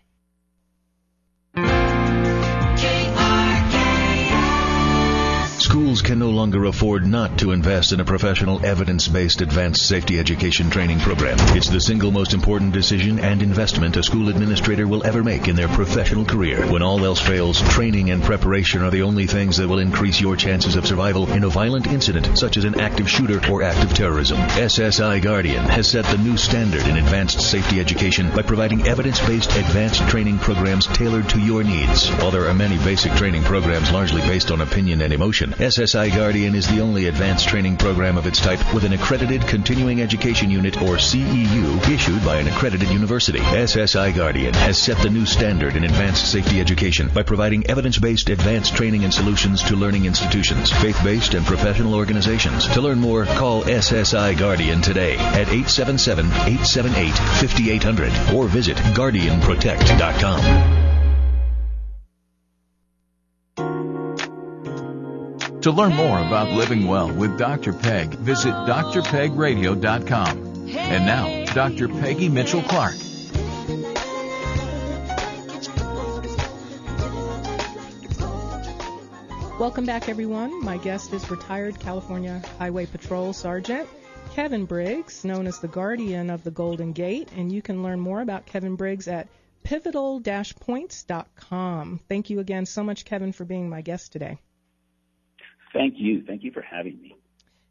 Schools can no longer afford not to invest in a professional, evidence-based advanced safety education training program. It's the single most important decision and investment a school administrator will ever make in their professional career. When all else fails, training and preparation are the only things that will increase your chances of survival in a violent incident, such as an active shooter or act of terrorism. SSI Guardian has set the new standard in advanced safety education by providing evidence-based advanced training programs tailored to your needs. While there are many basic training programs largely based on opinion and emotion, SSI Guardian is the only advanced training program of its type with an accredited continuing education unit, or CEU, issued by an accredited university. SSI Guardian has set the new standard in advanced safety education by providing evidence-based advanced training and solutions to learning institutions, faith-based, and professional organizations. To learn more, call SSI Guardian today at 877-878-5800 or visit guardianprotect.com. To learn more about Living Well with Dr. Peg, visit drpegradio.com. And now, Dr. Peggy Mitchell-Clark. Welcome back, everyone. My guest is retired California Highway Patrol Sergeant Kevin Briggs, known as the Guardian of the Golden Gate. And you can learn more about Kevin Briggs at pivotal-points.com. Thank you again so much, Kevin, for being my guest today. Thank you. Thank you for having me.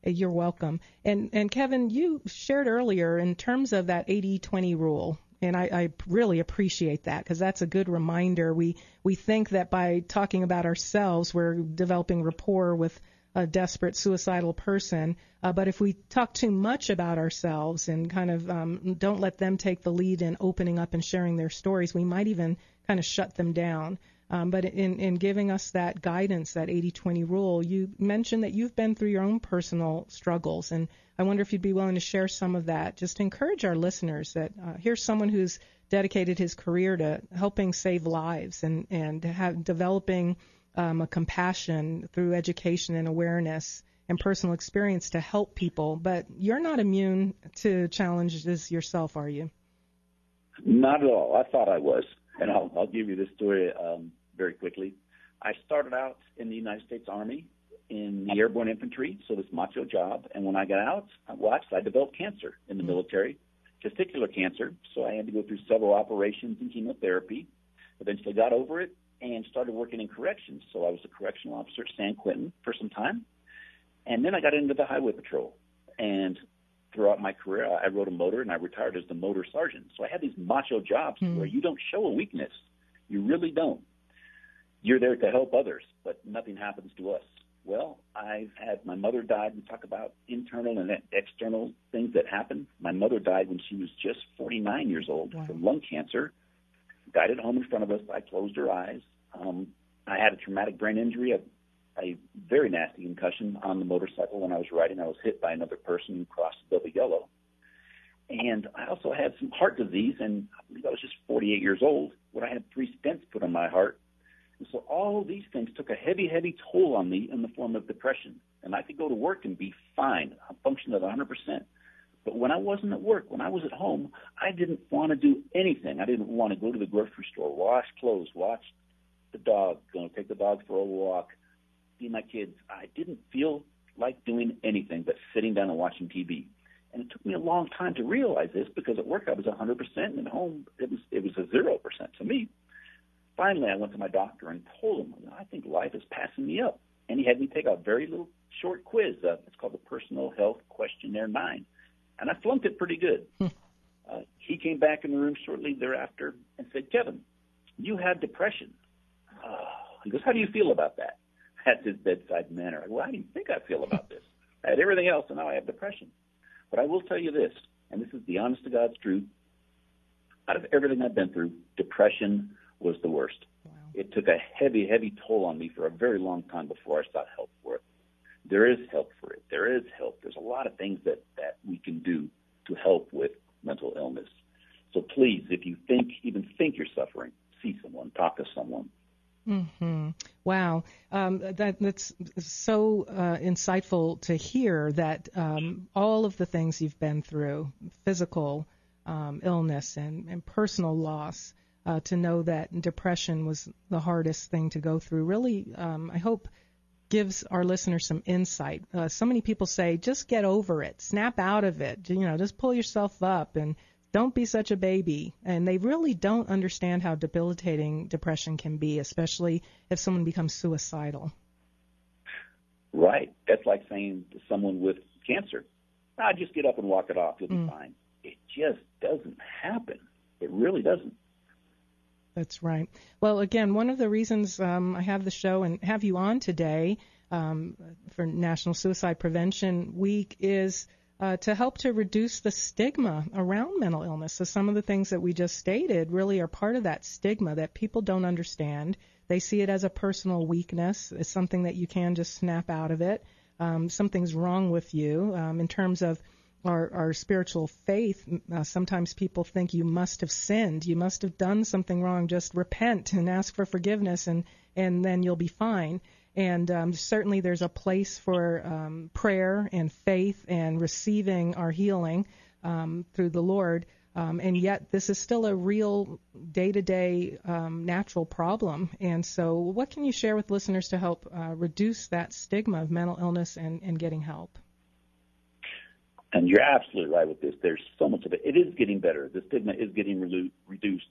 You're welcome. And Kevin, you shared earlier in terms of that 80-20 rule, and I really appreciate that, because that's a good reminder. We think that by talking about ourselves, we're developing rapport with a desperate, suicidal person. But if we talk too much about ourselves and kind of don't let them take the lead in opening up and sharing their stories, we might even kind of shut them down. But in giving us that guidance, that 80-20 rule, you mentioned that you've been through your own personal struggles, and I wonder if you'd be willing to share some of that. Just to encourage our listeners that here's someone who's dedicated his career to helping save lives and developing a compassion through education and awareness and personal experience to help people. But you're not immune to challenges yourself, are you? Not at all. I thought I was. And I'll give you this story very quickly. I started out in the United States Army in the airborne infantry, so this macho job. And when I got out, I developed cancer in the military, testicular cancer. So I had to go through several operations and chemotherapy. Eventually got over it and started working in corrections. So I was a correctional officer at San Quentin for some time. And then I got into the Highway Patrol. And throughout my career, I rode a motor, and I retired as the motor sergeant. So I had these macho jobs where you don't show a weakness. You really don't. You're there to help others, but nothing happens to us. Well, I've had my mother died. We talk about internal and external things that happen. My mother died when she was just 49 years old from lung cancer. Died at home in front of us. I closed her eyes. I had a traumatic brain injury, a very nasty concussion on the motorcycle when I was riding. I was hit by another person who crossed the double yellow. And I also had some heart disease, and I believe I was just 48 years old when I had 3 stents put on my heart. And so all of these things took a heavy, heavy toll on me in the form of depression. And I could go to work and be fine. I functioned at 100%. But when I wasn't at work, when I was at home, I didn't want to do anything. I didn't want to go to the grocery store, wash clothes, watch the dog, going to take the dog for a walk, see my kids. I didn't feel like doing anything but sitting down and watching TV. And it took me a long time to realize this, because at work I was 100%, and at home it was a 0% to me. Finally, I went to my doctor and told him, I think life is passing me up. And he had me take a very little short quiz. It's called the Personal Health Questionnaire 9. And I flunked it pretty good. He came back in the room shortly thereafter and said, Kevin, you have depression. He goes, how do you feel about that? That's his bedside manner. Well, how do you think I feel about this? I had everything else, and now I have depression. But I will tell you this, and this is the honest to God's truth. Out of everything I've been through, depression was the worst. Wow. It took a heavy, heavy toll on me for a very long time before I sought help for it. There is help for it. There is help. There's a lot of things that we can do to help with mental illness. So please, if you even think you're suffering, see someone, talk to someone. Mm-hmm. Wow. That's so insightful to hear that all of the things you've been through, physical illness and personal loss, to know that depression was the hardest thing to go through really, I hope, gives our listeners some insight. So many people say, just get over it, snap out of it, just pull yourself up and don't be such a baby. And they really don't understand how debilitating depression can be, especially if someone becomes suicidal. Right. That's like saying to someone with cancer, just get up and walk it off. You'll be fine. It just doesn't happen. It really doesn't. That's right. Well, again, one of the reasons I have the show and have you on today for National Suicide Prevention Week is to help to reduce the stigma around mental illness. So some of the things that we just stated really are part of that stigma that people don't understand. They see it as a personal weakness. It's something that you can just snap out of it. Something's wrong with you. In terms of our spiritual faith, sometimes people think you must have sinned. You must have done something wrong. Just repent and ask for forgiveness, and then you'll be fine. And certainly there's a place for prayer and faith and receiving our healing through the Lord. And yet this is still a real day-to-day natural problem. And so what can you share with listeners to help reduce that stigma of mental illness and getting help? And you're absolutely right with this. There's so much of it. It is getting better. The stigma is getting reduced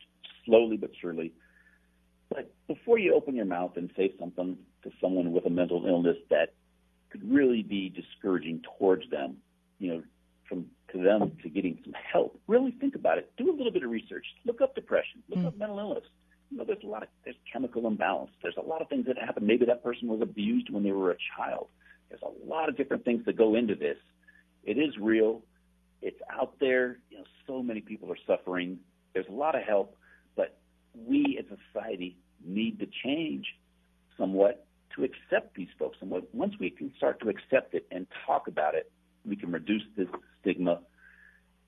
slowly but surely. But before you open your mouth and say something to someone with a mental illness that could really be discouraging towards them, to them to getting some help, really think about it. Do a little bit of research. Look up depression. Look up mental illness. There's chemical imbalance. There's a lot of things that happen. Maybe that person was abused when they were a child. There's a lot of different things that go into this. It is real. It's out there. So many people are suffering. There's a lot of help, but we as a society need to change somewhat to accept these folks. And once we can start to accept it and talk about it, we can reduce this stigma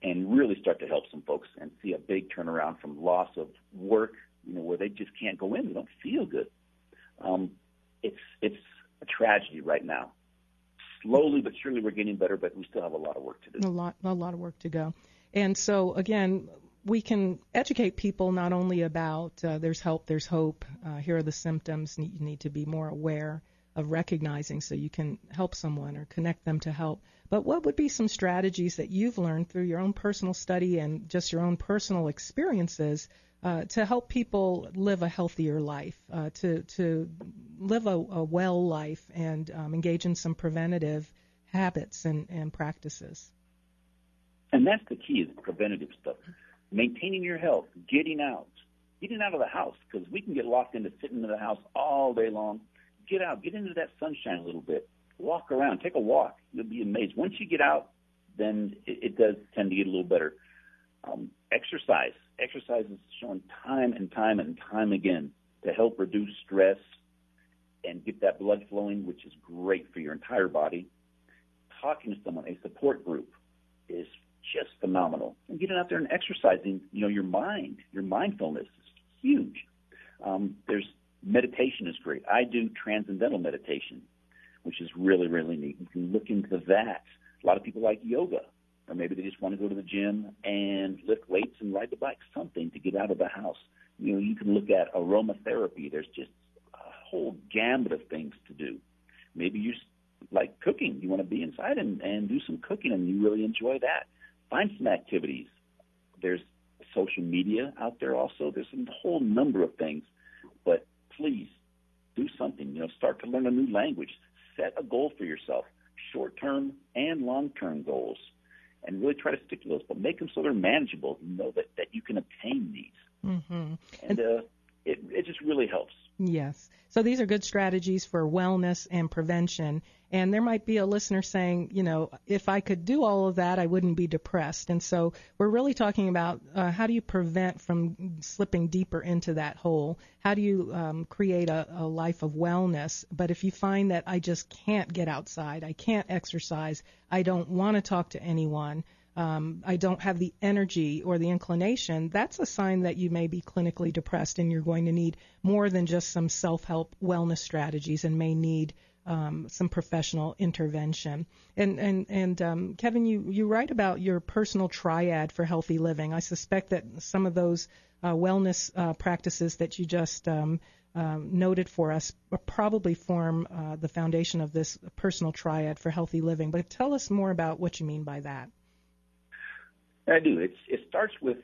and really start to help some folks and see a big turnaround from loss of work, where they just can't go in. They don't feel good. It's a tragedy right now. Slowly but surely we're getting better, but we still have a lot of work to do. A lot of work to go. And so, again, we can educate people not only about there's help, there's hope, here are the symptoms, you need to be more aware of recognizing so you can help someone or connect them to help. But what would be some strategies that you've learned through your own personal study and just your own personal experiences to help people live a healthier life, to live a well life and engage in some preventative habits and practices. And that's the key, is preventative stuff. Maintaining your health, getting out. Getting out of the house, because we can get locked into sitting in the house all day long. Get out. Get into that sunshine a little bit. Walk around. Take a walk. You'll be amazed. Once you get out, then it does tend to get a little better. Exercise. Exercise is shown time and time and time again to help reduce stress and get that blood flowing, which is great for your entire body. Talking to someone, a support group, is just phenomenal. And getting out there and exercising, your mind, your mindfulness is huge. There's meditation is great. I do transcendental meditation, which is really, really neat. You can look into that. A lot of people like yoga, or maybe they just want to go to the gym and lift weights and ride the bike, something to get out of the house. You can look at aromatherapy. There's just a whole gamut of things to do. Maybe you like cooking. You want to be inside and do some cooking, and you really enjoy that. Find some activities. There's social media out there also. There's a whole number of things. But please do something. Start to learn a new language. Set a goal for yourself, short-term and long-term goals, and really try to stick to those. But make them so they're manageable. That you can obtain these. Mm-hmm. And it just really helps. Yes. So these are good strategies for wellness and prevention. And there might be a listener saying, if I could do all of that, I wouldn't be depressed. And so we're really talking about how do you prevent from slipping deeper into that hole? How do you create a life of wellness? But if you find that I just can't get outside, I can't exercise, I don't want to talk to anyone, I don't have the energy or the inclination, that's a sign that you may be clinically depressed and you're going to need more than just some self-help wellness strategies and may need some professional intervention. And Kevin, you write about your personal triad for healthy living. I suspect that some of those wellness practices that you just noted for us probably form the foundation of this personal triad for healthy living. But tell us more about what you mean by that. I do. It starts with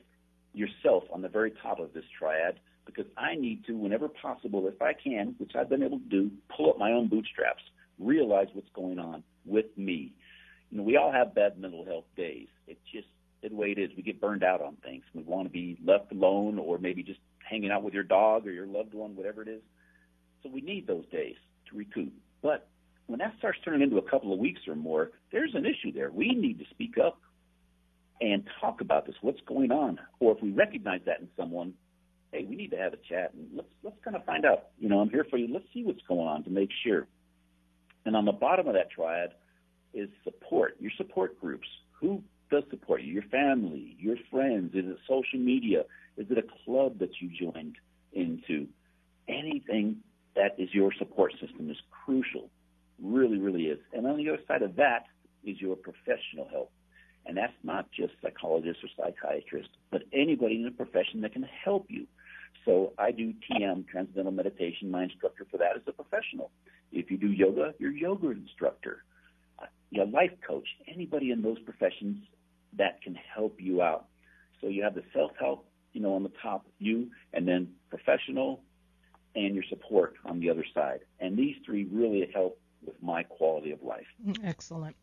yourself on the very top of this triad, because I need to, whenever possible, if I can, which I've been able to do, pull up my own bootstraps, realize what's going on with me. We all have bad mental health days. It's just the way it is. We get burned out on things. We want to be left alone, or maybe just hanging out with your dog or your loved one, whatever it is. So we need those days to recoup. But when that starts turning into a couple of weeks or more, there's an issue there. We need to speak up and talk about this, what's going on. Or if we recognize that in someone, hey, we need to have a chat, and let's kind of find out. I'm here for you. Let's see what's going on to make sure. And on the bottom of that triad is support, your support groups. Who does support you? Your family, your friends. Is it social media? Is it a club that you joined into? Anything that is your support system is crucial, really, really is. And on the other side of that is your professional help. And that's not just psychologists or psychiatrists, but anybody in a profession that can help you. So I do TM, Transcendental Meditation. My instructor for that is a professional. If you do yoga, your yoga instructor, your life coach, anybody in those professions that can help you out. So you have the self-help, on the top, you, and then professional and your support on the other side. And these three really help with my quality of life. Excellent.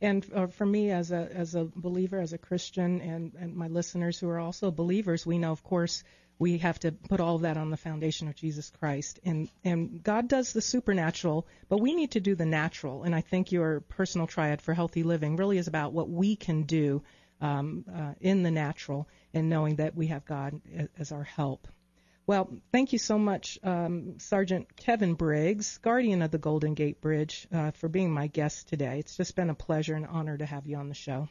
And for me, as a believer, as a Christian, and my listeners who are also believers, we know, of course, we have to put all of that on the foundation of Jesus Christ. And God does the supernatural, but we need to do the natural. And I think your personal triad for healthy living really is about what we can do in the natural, and knowing that we have God as our help. Well, thank you so much, Sergeant Kevin Briggs, Guardian of the Golden Gate Bridge, for being my guest today. It's just been a pleasure and honor to have you on the show.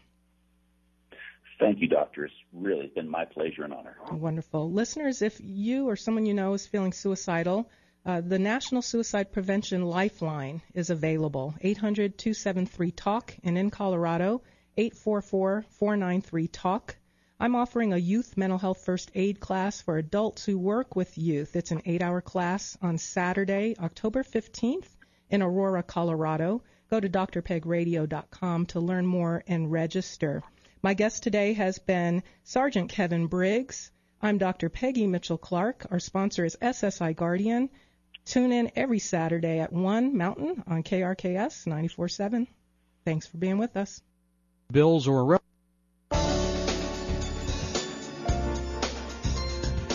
Thank you, Doctor. It's really been my pleasure and honor. Wonderful. Listeners, if you or someone you know is feeling suicidal, the National Suicide Prevention Lifeline is available, 800-273-TALK, and in Colorado, 844-493-TALK. I'm offering a youth mental health first aid class for adults who work with youth. It's an 8-hour class on Saturday, October 15th in Aurora, Colorado. Go to drpegradio.com to learn more and register. My guest today has been Sergeant Kevin Briggs. I'm Dr. Peggy Mitchell-Clark. Our sponsor is SSI Guardian. Tune in every Saturday at 1 Mountain on KRKS 94.7. Thanks for being with us. Bills or a...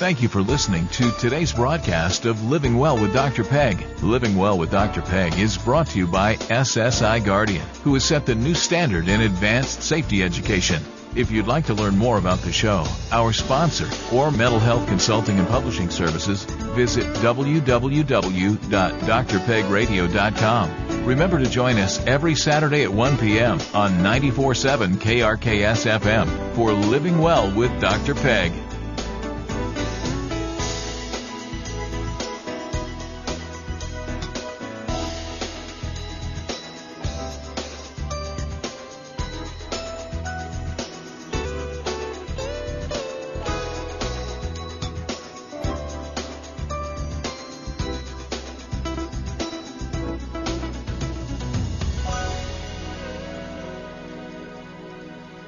Thank you for listening to today's broadcast of Living Well with Dr. Peg. Living Well with Dr. Peg is brought to you by SSI Guardian, who has set the new standard in advanced safety education. If you'd like to learn more about the show, our sponsor, or mental health consulting and publishing services, visit www.drpegradio.com. Remember to join us every Saturday at 1 p.m. on 947 KRKS FM for Living Well with Dr. Peg.